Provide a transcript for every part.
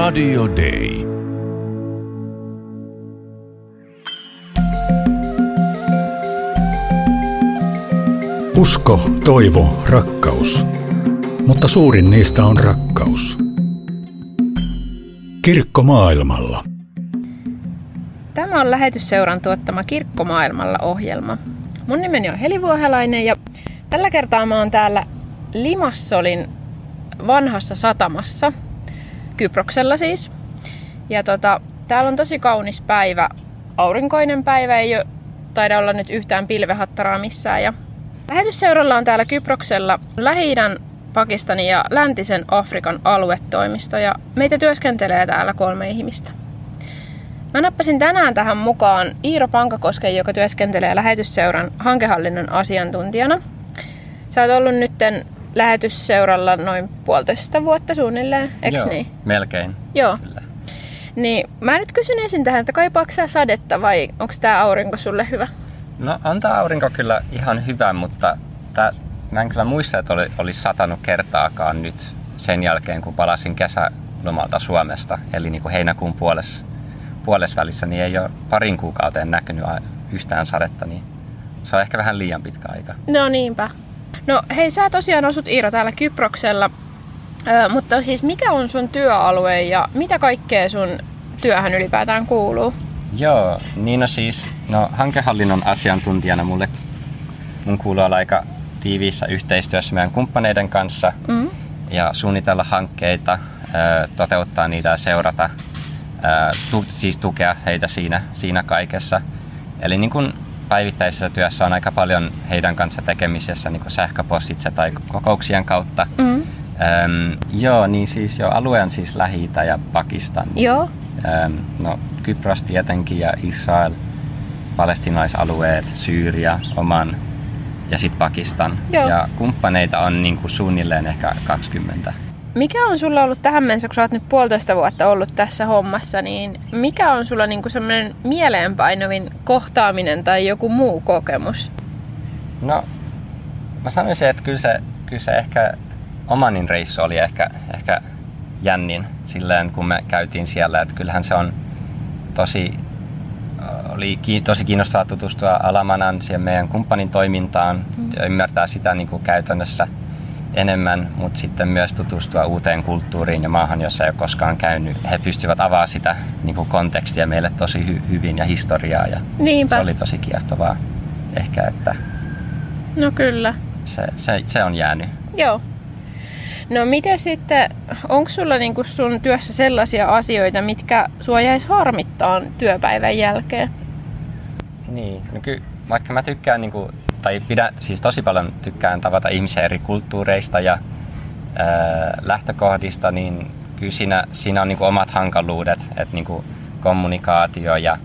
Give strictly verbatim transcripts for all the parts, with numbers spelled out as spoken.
Radio Day. Usko, toivo, rakkaus. Mutta suurin niistä on rakkaus. Kirkko maailmalla. Tämä on Lähetysseuran tuottama Kirkko maailmalla -ohjelma. Mun nimeni on Heli Vuohelainen ja tällä kertaa mä oon täällä Limassolin vanhassa satamassa, Kyproksella siis. Ja tota, täällä on tosi kaunis päivä, aurinkoinen päivä, ei ole, taida olla nyt yhtään pilvehattaraa missään. Ja Lähetysseuralla on täällä Kyproksella Lähi-idän, Pakistanin ja läntisen Afrikan aluetoimisto ja meitä työskentelee täällä kolme ihmistä. Mä nappasin tänään tähän mukaan Iiro Pankakosken, joka työskentelee Lähetysseuran hankehallinnon asiantuntijana. Sä oot ollut nytten Lähetysseuralla noin puolitoista vuotta suunnilleen, eks niin? Melkein. Joo. Kyllä. Niin, mä nyt kysyn ensin tähän, että kaipaatko sä sadetta vai onko tää aurinko sulle hyvä? No, antaa aurinko kyllä ihan hyvä, mutta tää, mä en kyllä muista, että oli, oli satanut kertaakaan nyt sen jälkeen, kun palasin kesälomalta Suomesta. Eli niin kuin heinäkuun puolessa, puolesvälissä niin ei ole parin kuukauteen näkynyt yhtään sadetta, niin se on ehkä vähän liian pitkä aika. No niinpä. No hei, sä tosiaan asut, Iiro, täällä Kyproksella, öö, mutta siis mikä on sun työalue ja mitä kaikkea sun työhön ylipäätään kuuluu? Joo, niin no siis, no hankehallinnon asiantuntijana mulle mun kuuluu olla aika tiiviissä yhteistyössä meidän kumppaneiden kanssa mm. ja suunnitella hankkeita, öö, toteuttaa niitä ja seurata, öö, tu- siis tukea heitä siinä, siinä kaikessa. Eli niin kun päivittäisessä työssä on aika paljon heidän kanssa tekemisessä niin kuin sähköpostitse tai kokouksien kautta. Mm. Öm, joo, niin siis jo alue on siis Lähi-itä ja Pakistan. Joo. Öm, no Kypros tietenkin ja Israel, palestinaisalueet, Syyria, Oman ja sitten Pakistan. Joo. Ja kumppaneita on niin kuin suunnilleen ehkä kaksikymmentä. Mikä on sulla ollut tähän mennessä, kun sä oot nyt puolitoista vuotta ollut tässä hommassa, niin mikä on sulla niinku semmoinen mieleenpainovin kohtaaminen tai joku muu kokemus? No, mä sanoisin, että kyllä se, kyllä se ehkä Omanin reissu oli ehkä, ehkä jännin silleen, kun me käytiin siellä. Että kyllähän se on tosi, oli ki, tosi kiinnostavaa tutustua Alamanan, siihen meidän kumppanin toimintaan mm. ja ymmärtää sitä niinku käytännössä enemmän, mutta sitten myös tutustua uuteen kulttuuriin ja maahan, jossa ei ole koskaan käynyt. He pystyvät avaamaan sitä niin kuin kontekstia meille tosi hy- hyvin ja historiaa. Ja se oli tosi kiehtovaa ehkä, että no kyllä. Se, se, se on jäänyt. Joo. No miten sitten, onko sulla niin kuin sun työssä sellaisia asioita, mitkä sua jäisi harmittaa työpäivän jälkeen? Niin, no ky- vaikka mä tykkään niin kuin tai pidän, siis tosi paljon tykkään tavata ihmisiä eri kulttuureista ja ää, lähtökohdista, niin kyllä siinä, siinä on niinku omat hankaluudet, että niinku kommunikaatio ja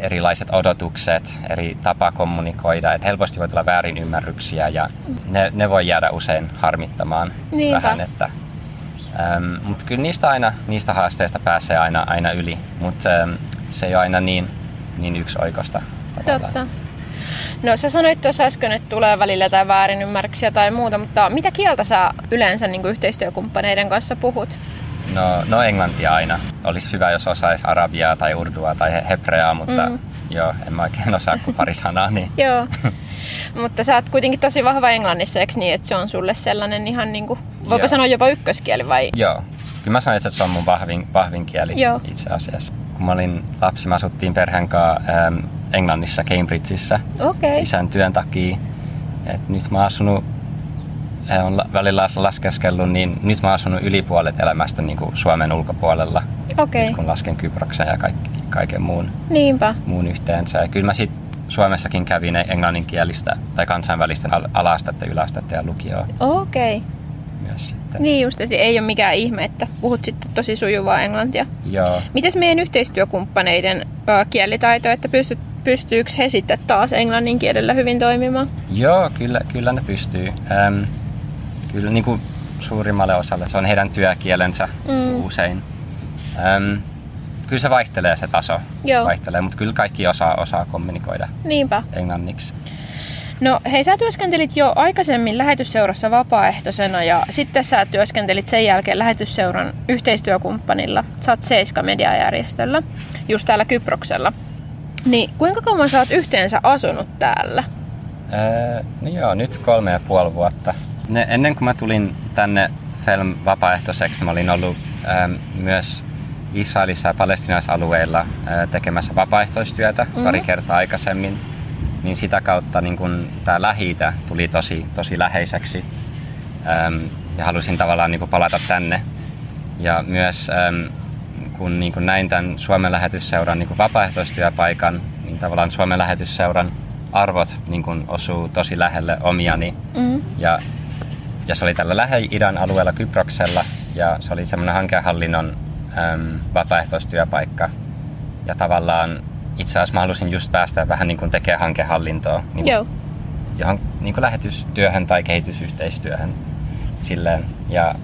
erilaiset odotukset, eri tapa kommunikoida, että helposti voi tulla väärinymmärryksiä ja ne, ne voi jäädä usein harmittamaan. Niinpä. Vähän, että äm, mut kyllä niistä, aina, niistä haasteista pääsee aina, aina yli, mutta se ei ole aina niin, niin yksioikoista tavallaan. Totta. No sä sanoit tuossa äsken, että tulee välillä tai väärinymmärryksiä tai muuta, mutta mitä kieltä sä yleensä niin kuin yhteistyökumppaneiden kanssa puhut? No, no englantia aina. Olisi hyvä, jos osaisi arabiaa tai urdua tai hebreaa, mutta mm-hmm. joo, en mä oikein osaa kuin pari sanaa. Niin. Joo, mutta sä oot kuitenkin tosi vahva englannissa, eikö niin, että se on sulle sellainen ihan niin kuin, voiko joo. sanoa jopa ykköskieli vai? Joo, kyllä mä sanoin, että se on mun vahvin, vahvin kieli joo. itse asiassa. Kun mä olin lapsi, mä asuttiin perheen kanssa ähm, Englannissa, Cambridgeissa, okay. isän työn takia. Et nyt mä oon asunut, on välillä laskeskellut, niin nyt mä oon asunut yli puolet elämästä niin kuin Suomen ulkopuolella. Okay. Nyt kun lasken Kyproksen ja kaikki, kaiken muun, muun yhteensä. Ja kyllä mä sit Suomessakin kävin englanninkielistä tai kansainvälisten ala-astetta, yläastetta ja lukioa. Okei. Okay. Sitten. Niin just, että ei ole mikään ihme, että puhut sitten tosi sujuvaa englantia. Joo. Mites meidän yhteistyökumppaneiden kielitaito, että pystyt, pystyykö he sitten taas englannin kielellä hyvin toimimaan? Joo, kyllä, kyllä ne pystyy. Ähm, kyllä niin kuin suurimmalle osalle. Se on heidän työkielensä mm. usein. Ähm, kyllä se vaihtelee se taso, vaihtelee, mutta kyllä kaikki osaa, osaa kommunikoida Niinpä. Englanniksi. No hei, sä työskentelit jo aikaisemmin Lähetysseurassa vapaaehtoisena ja sitten sä työskentelit sen jälkeen Lähetysseuran yhteistyökumppanilla, sat seitsemän mediajärjestöllä, just täällä Kyproksella. Niin kuinka kauan sä oot yhteensä asunut täällä? Öö, no joo, nyt kolme ja puoli vuotta. Ne, ennen kuin mä tulin tänne FELM vapaaehtoiseksi, mä olin ollut öö, myös Israelissa ja palestinaisalueilla öö, tekemässä vapaaehtoistyötä mm-hmm. pari kertaa aikaisemmin. Niin sitä kautta niin kun tää Lähi-itä tuli tosi, tosi läheiseksi öö, ja halusin tavallaan niin kun palata tänne. Ja myös öö, kun niin kun näin tämän Suomen Lähetysseuran niin kun vapaaehtoistyöpaikan, niin tavallaan Suomen Lähetysseuran arvot niin kun osuu tosi lähelle omiani. Mm. Ja, ja se oli tällä Lähi-idän alueella Kyproksella ja se oli semmoinen hankehallinnon äm, vapaaehtoistyöpaikka. Ja tavallaan itse asiassa mä halusin just päästä vähän niin kun tekemään hankehallintoa niin johon, niin kun lähetystyöhön tai kehitysyhteistyöhön. Silleen. Ja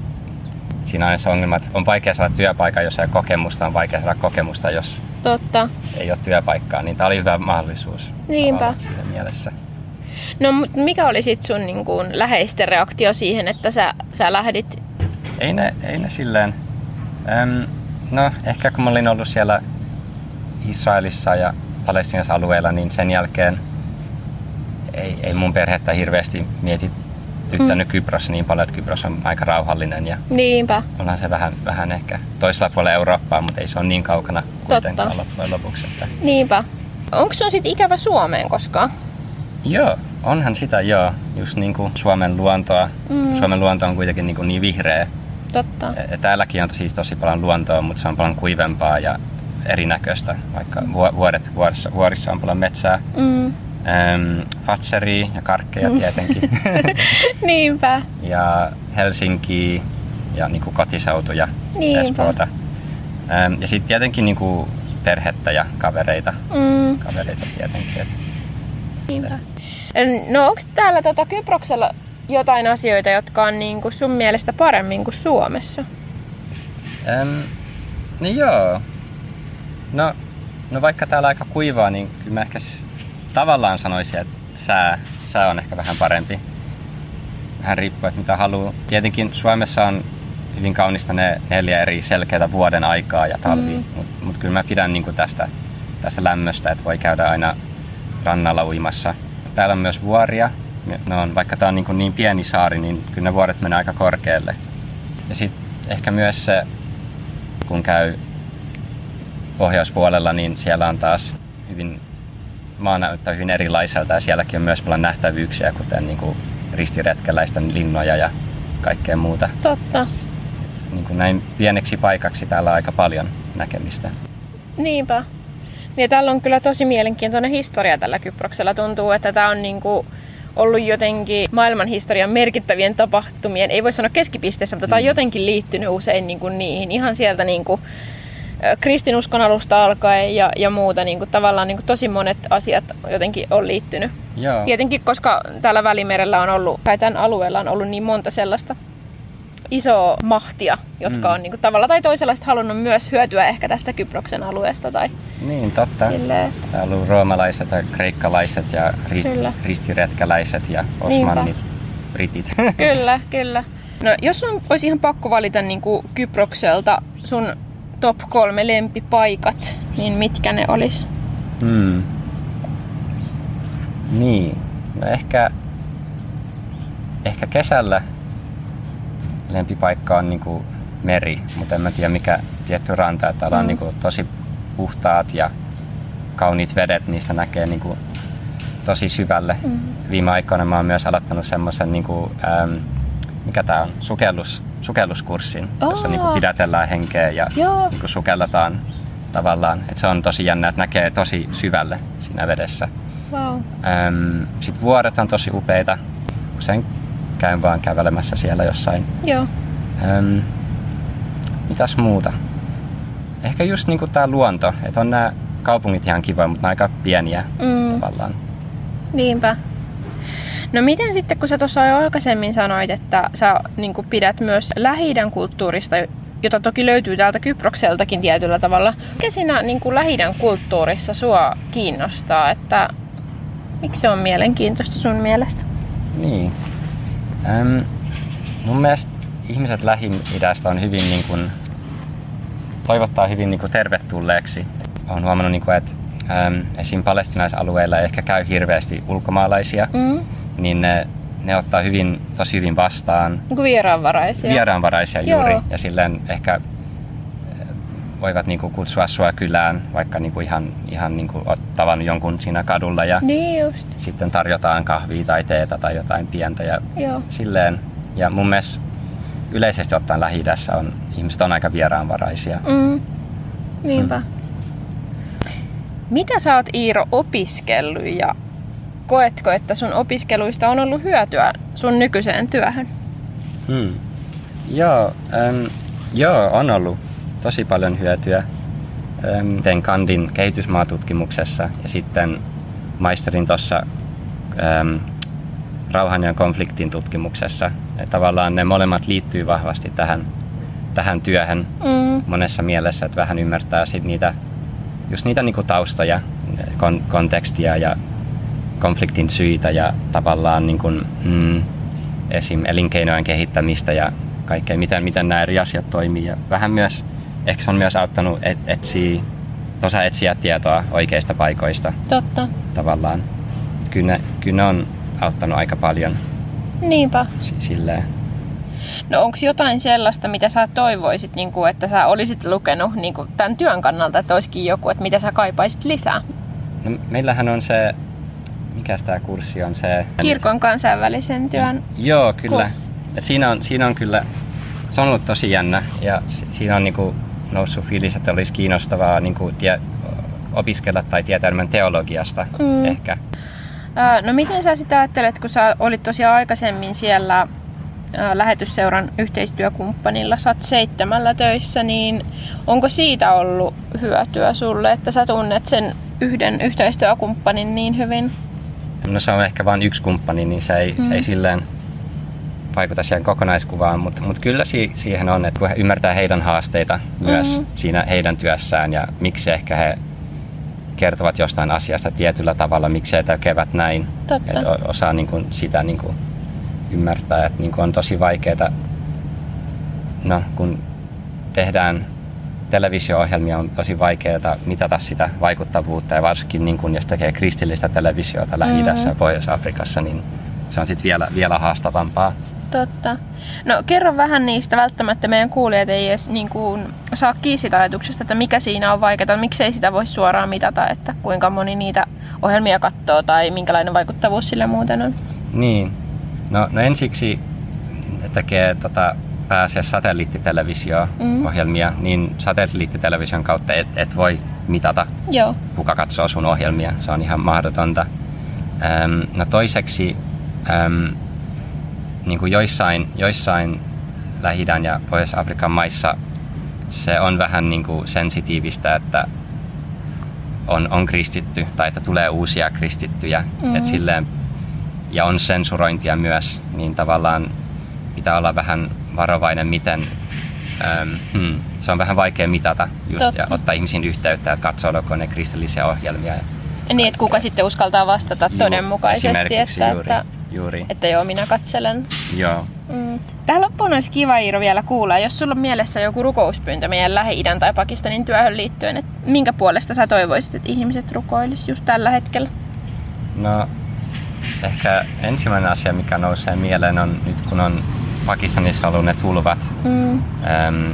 siinä on aina se ongelma, että on vaikea saada työpaikkaa, jos ei ole kokemusta, on vaikea saada kokemusta, jos Totta. ei ole työpaikkaa. Niin tämä oli hyvä mahdollisuus siinä mielessä. No mutta mikä oli sitten sun niin kuin, läheisten reaktio siihen, että sä, sä lähdit? Ei ne, ei ne silleen. Öm, no ehkä kun mä olin ollut siellä Israelissa ja Palestiinassa alueella, niin sen jälkeen ei, ei mun perhettä hirveästi mietitty. Tyttänyt mm. Kypros niin paljon, että Kypros on aika rauhallinen ja Niinpä. Ollaan se vähän, vähän ehkä toisella puolella Eurooppaa, mutta ei se ole niin kaukana kuitenkaan loppujen lopuksi. Että. Niinpä. Onko sun sitten ikävä Suomeen koskaan? Joo, onhan sitä joo. Just niin kuin Suomen luontoa. Mm. Suomen luonto on kuitenkin niin, kuin niin vihreä. Totta. Ja täälläkin on siis tosi paljon luontoa, mutta se on paljon kuivempaa ja erinäköistä, vaikka vuodet vuorissa, vuorissa on paljon metsää. Mm. Öm, Fatseria ja karkkeja tietenkin. Niinpä. Ja Helsinkiä ja niinku kotiseutuja, Niinpä. Espoota. Öm, ja sitten tietenkin niinku perhettä ja kavereita. Mm. Kavereita tietenkin. Niinpä. No onko täällä tota Kyproksella jotain asioita, jotka on niinku sun mielestä paremmin kuin Suomessa? Öm, no joo. No, no vaikka täällä aika kuivaa, niin kyllä mä ehkä tavallaan sanoisin, että sää, sää on ehkä vähän parempi. Vähän riippuu, että mitä haluaa. Tietenkin Suomessa on hyvin kaunista ne neljä eri selkeää vuoden aikaa ja talvi. Mm. Mutta mut kyllä mä pidän niinku tästä, tästä lämmöstä, että voi käydä aina rannalla uimassa. Täällä on myös vuoria. No on, vaikka tää on niinku niin pieni saari, niin kyllä ne vuoret menee aika korkealle. Ja sit ehkä myös se, kun käy pohjoispuolella, niin siellä on taas hyvin maa näyttää hyvin erilaiselta ja sielläkin on myös paljon nähtävyyksiä, kuten niinku ristiretkeläisten linnoja ja kaikkea muuta. Totta. Et, niinku näin pieneksi paikaksi täällä on aika paljon näkemistä. Niinpä. Ja täällä on kyllä tosi mielenkiintoinen historia tällä Kyproksella. Tuntuu, että tää on niinku ollut jotenkin maailmanhistorian merkittävien tapahtumien, ei voi sanoa keskipisteessä, mutta mm. tää on jotenkin liittynyt usein niinku niihin. Ihan sieltä niinku kristinuskon alusta alkaen ja, ja muuta, niin kuin, tavallaan niin kuin, tosi monet asiat jotenkin on liittynyt. Joo. Tietenkin, koska täällä Välimerellä on ollut, tai tämän alueella on ollut niin monta sellaista isoa mahtia, jotka mm. on niin kuin, tavalla tai toisella halunnut myös hyötyä ehkä tästä Kyproksen alueesta. Tai niin, totta. Silleen. Täällä on ollut roomalaiset ja kreikkalaiset ja ri, ristiretkäläiset ja osmannit, britit. Kyllä, kyllä. No, jos sun olisi ihan pakko valita niin kuin Kyprokselta sun top kolme lempipaikat, niin mitkä ne olis? Hmm. Niin. No ehkä, ehkä kesällä lempipaikka on niinku meri, mutta en mä tiedä mikä tietty ranta. Täällä on hmm. niinku tosi puhtaat ja kauniit vedet, niistä näkee niinku tosi syvälle. Hmm. Viime aikoina mä oon myös aloittanut semmosen niinku, ähm, mikä tää on, sukellus. sukelluskurssin, oh. jossa niinku pidätellään henkeä ja niinku sukelletaan tavallaan. Et se on tosi jännä, että näkee tosi syvälle siinä vedessä. Wow. Öm, sit vuoret on tosi upeita. Usein käyn vaan kävelemässä siellä jossain. Joo. Öm, mitäs muuta? Ehkä just niinku tää luonto. Et on nää kaupungit ihan kivoja, mutta nää aika pieniä mm. tavallaan. Niinpä. No miten sitten, kun sä tuossa jo aikaisemmin sanoit, että sä niin kun pidät myös Lähi-idän kulttuurista, jota toki löytyy täältä Kyprokseltakin tietyllä tavalla. Mikä siinä niin kun Lähi-idän kulttuurissa sua kiinnostaa? Että Miksi se on mielenkiintoista sun mielestä? Niin. Ähm, mun mielestä ihmiset Lähi-idästä on hyvin niin kuin, toivottaa hyvin niin kuin tervetulleeksi. Olen huomannut, niin kuin, että ähm, esim. Palestinaisalueilla ei ehkä käy hirveästi ulkomaalaisia, mm. niin ne, ne ottaa hyvin, tosi hyvin vastaan. Niin kuin vieraanvaraisia. Vieraanvaraisia juuri. Joo. Ja silleen ehkä voivat niinku kutsua sua kylään, vaikka niinku ihan, ihan niinku oot tavannut jonkun siinä kadulla ja niin just. Sitten tarjotaan kahvia tai teetä tai jotain pientä ja joo. Silleen. Ja mun mielestä yleisesti ottaen Lähi-idässä on, ihmiset on aika vieraanvaraisia. Mm. Niinpä. Mm. Mitä sä oot, Iiro, opiskellut ja koetko, että sun opiskeluista on ollut hyötyä sun nykyiseen työhön? Mm. Joo, äm, joo, on ollut tosi paljon hyötyä. Tein kandin kehitysmaatutkimuksessa ja sitten maisterin tuossa rauhan ja konfliktin tutkimuksessa. Ja tavallaan ne molemmat liittyy vahvasti tähän, tähän työhön mm. monessa mielessä, että vähän ymmärtää sit niitä, just niitä niinku taustoja, kon, kontekstia ja konfliktin syitä ja tavallaan niinku, mm, esim. Elinkeinojen kehittämistä ja kaikkea, miten, miten nämä eri asiat toimii. Ja vähän myös ehkä se on myös auttanut et, etsiä, tosa etsiä tietoa oikeista paikoista. Totta. Tavallaan. Kyllä ne, kyllä ne on auttanut aika paljon. Niinpä. S- silleen. No onko jotain sellaista, mitä sä toivoisit, niin kuin, että sä olisit lukenut niin kuin tämän työn kannalta, että olisikin joku, että mitä sä kaipaisit lisää? No, meillähän on se, mikä tämä kurssi on se? Kirkon kansainvälisen työn no, joo, kyllä. Kurssi. Et siinä, on, siinä on kyllä... Se on ollut tosi jännä ja siinä on niinku noussut fiilis, että olisi kiinnostavaa niinku tie- opiskella tai tietää enemmän teologiasta mm. ehkä. No miten sä sitä ajattelet, kun sä olit tosiaan aikaisemmin siellä Lähetysseuran yhteistyökumppanilla Sat seitsemän töissä, niin onko siitä ollut hyötyä sulle, että sä tunnet sen yhden yhteistyökumppanin niin hyvin? No se on ehkä vain yksi kumppani, niin se ei, mm. se ei silleen... vaikuta siihen kokonaiskuvaan, mutta mut kyllä si- siihen on, että kun he ymmärtää heidän haasteita myös mm-hmm. siinä heidän työssään ja miksi ehkä he kertovat jostain asiasta tietyllä tavalla, miksi he tekevät näin. Totta. Et osaa niinku sitä niinku ymmärtää, että niinku on tosi vaikeaa, no, kun tehdään televisio-ohjelmia, on tosi vaikeaa mitata sitä vaikuttavuutta ja varsinkin niinku, jos tekee kristillistä televisiota Lähi-idässä mm-hmm. ja Pohjois-Afrikassa, niin se on sitten vielä, vielä haastavampaa. Totta. No kerro vähän niistä. Välttämättä meidän kuulijat ei edes niin kuin, saa kiisitaituksesta, että mikä siinä on vaikeaa. Miksei sitä voi suoraan mitata, että kuinka moni niitä ohjelmia katsoo tai minkälainen vaikuttavuus sillä muuten on. Niin. No, no ensiksi tekee tota, pääasiassa satelliittitelevisio-ohjelmia, mm-hmm. niin satelliittitelevision kautta et, et voi mitata, joo. kuka katsoo sun ohjelmia. Se on ihan mahdotonta. Ähm, no toiseksi... Öm, niin kuin joissain, joissain Lähi-idän ja Pohjois-Afrikan maissa se on vähän niin kuin sensitiivistä, että on, on kristitty tai että tulee uusia kristittyjä. Mm-hmm. Et silleen, ja on sensurointia myös, niin tavallaan pitää olla vähän varovainen, miten öm, hmm, se on vähän vaikea mitata just, ja ottaa ihmisiin yhteyttä, että katsoako ne kristillisiä ohjelmia. Niin, että kuka sitten uskaltaa vastata Juu, todenmukaisesti, että, juuri, että, juuri. että joo, minä katselen. Joo. Mm. Tähän loppuun olisi kiva, Iiro, vielä kuulla, jos sulla on mielessä joku rukouspyyntö meidän Lähi-idän tai Pakistanin työhön liittyen, että minkä puolesta sä toivoisit, että ihmiset rukoilisivat just tällä hetkellä? No, ehkä ensimmäinen asia, mikä nousee mieleen on nyt, kun on Pakistanissa ollut ne tulvat, mm. ähm,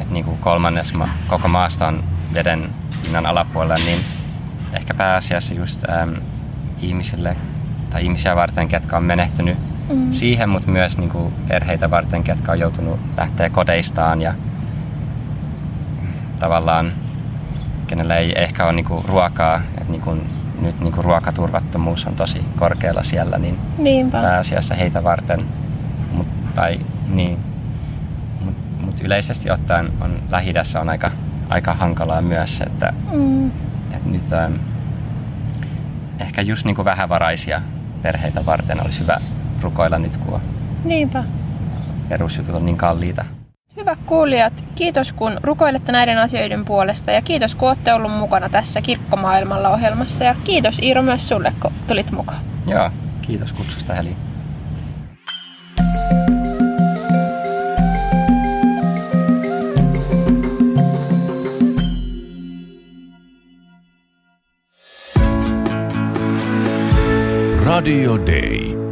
että niin kuin kolmannes ma- koko maasta on veden pinnan alapuolella, niin ehkä pääasiassa just ähm, ihmisille tai ihmisiä varten, ketkä on menehtynyt mm. siihen, mutta myös niin kuin perheitä varten, ketkä on joutunut lähteä kodeistaan ja tavallaan kenellä ei ehkä ole niin kuin ruokaa. Et, niin kuin, nyt niin kuin ruokaturvattomuus on tosi korkealla siellä, niin niinpä. Pääasiassa heitä varten. Mut, tai, niin. mut, mut yleisesti ottaen on, Lähi-idässä on aika, aika hankalaa myös, että mm. nyt ähm, ehkä just niin kuin vähävaraisia perheitä varten olisi hyvä rukoilla nyt, kun perusjutut on niin kalliita. Hyvät kuulijat, kiitos kun rukoilette näiden asioiden puolesta ja kiitos kun olette ollut mukana tässä Kirkkomaailmalla ohjelmassa ja kiitos Iiro myös sulle kun tulit mukaan. Joo, kiitos kutsusta Heli. Radio Day.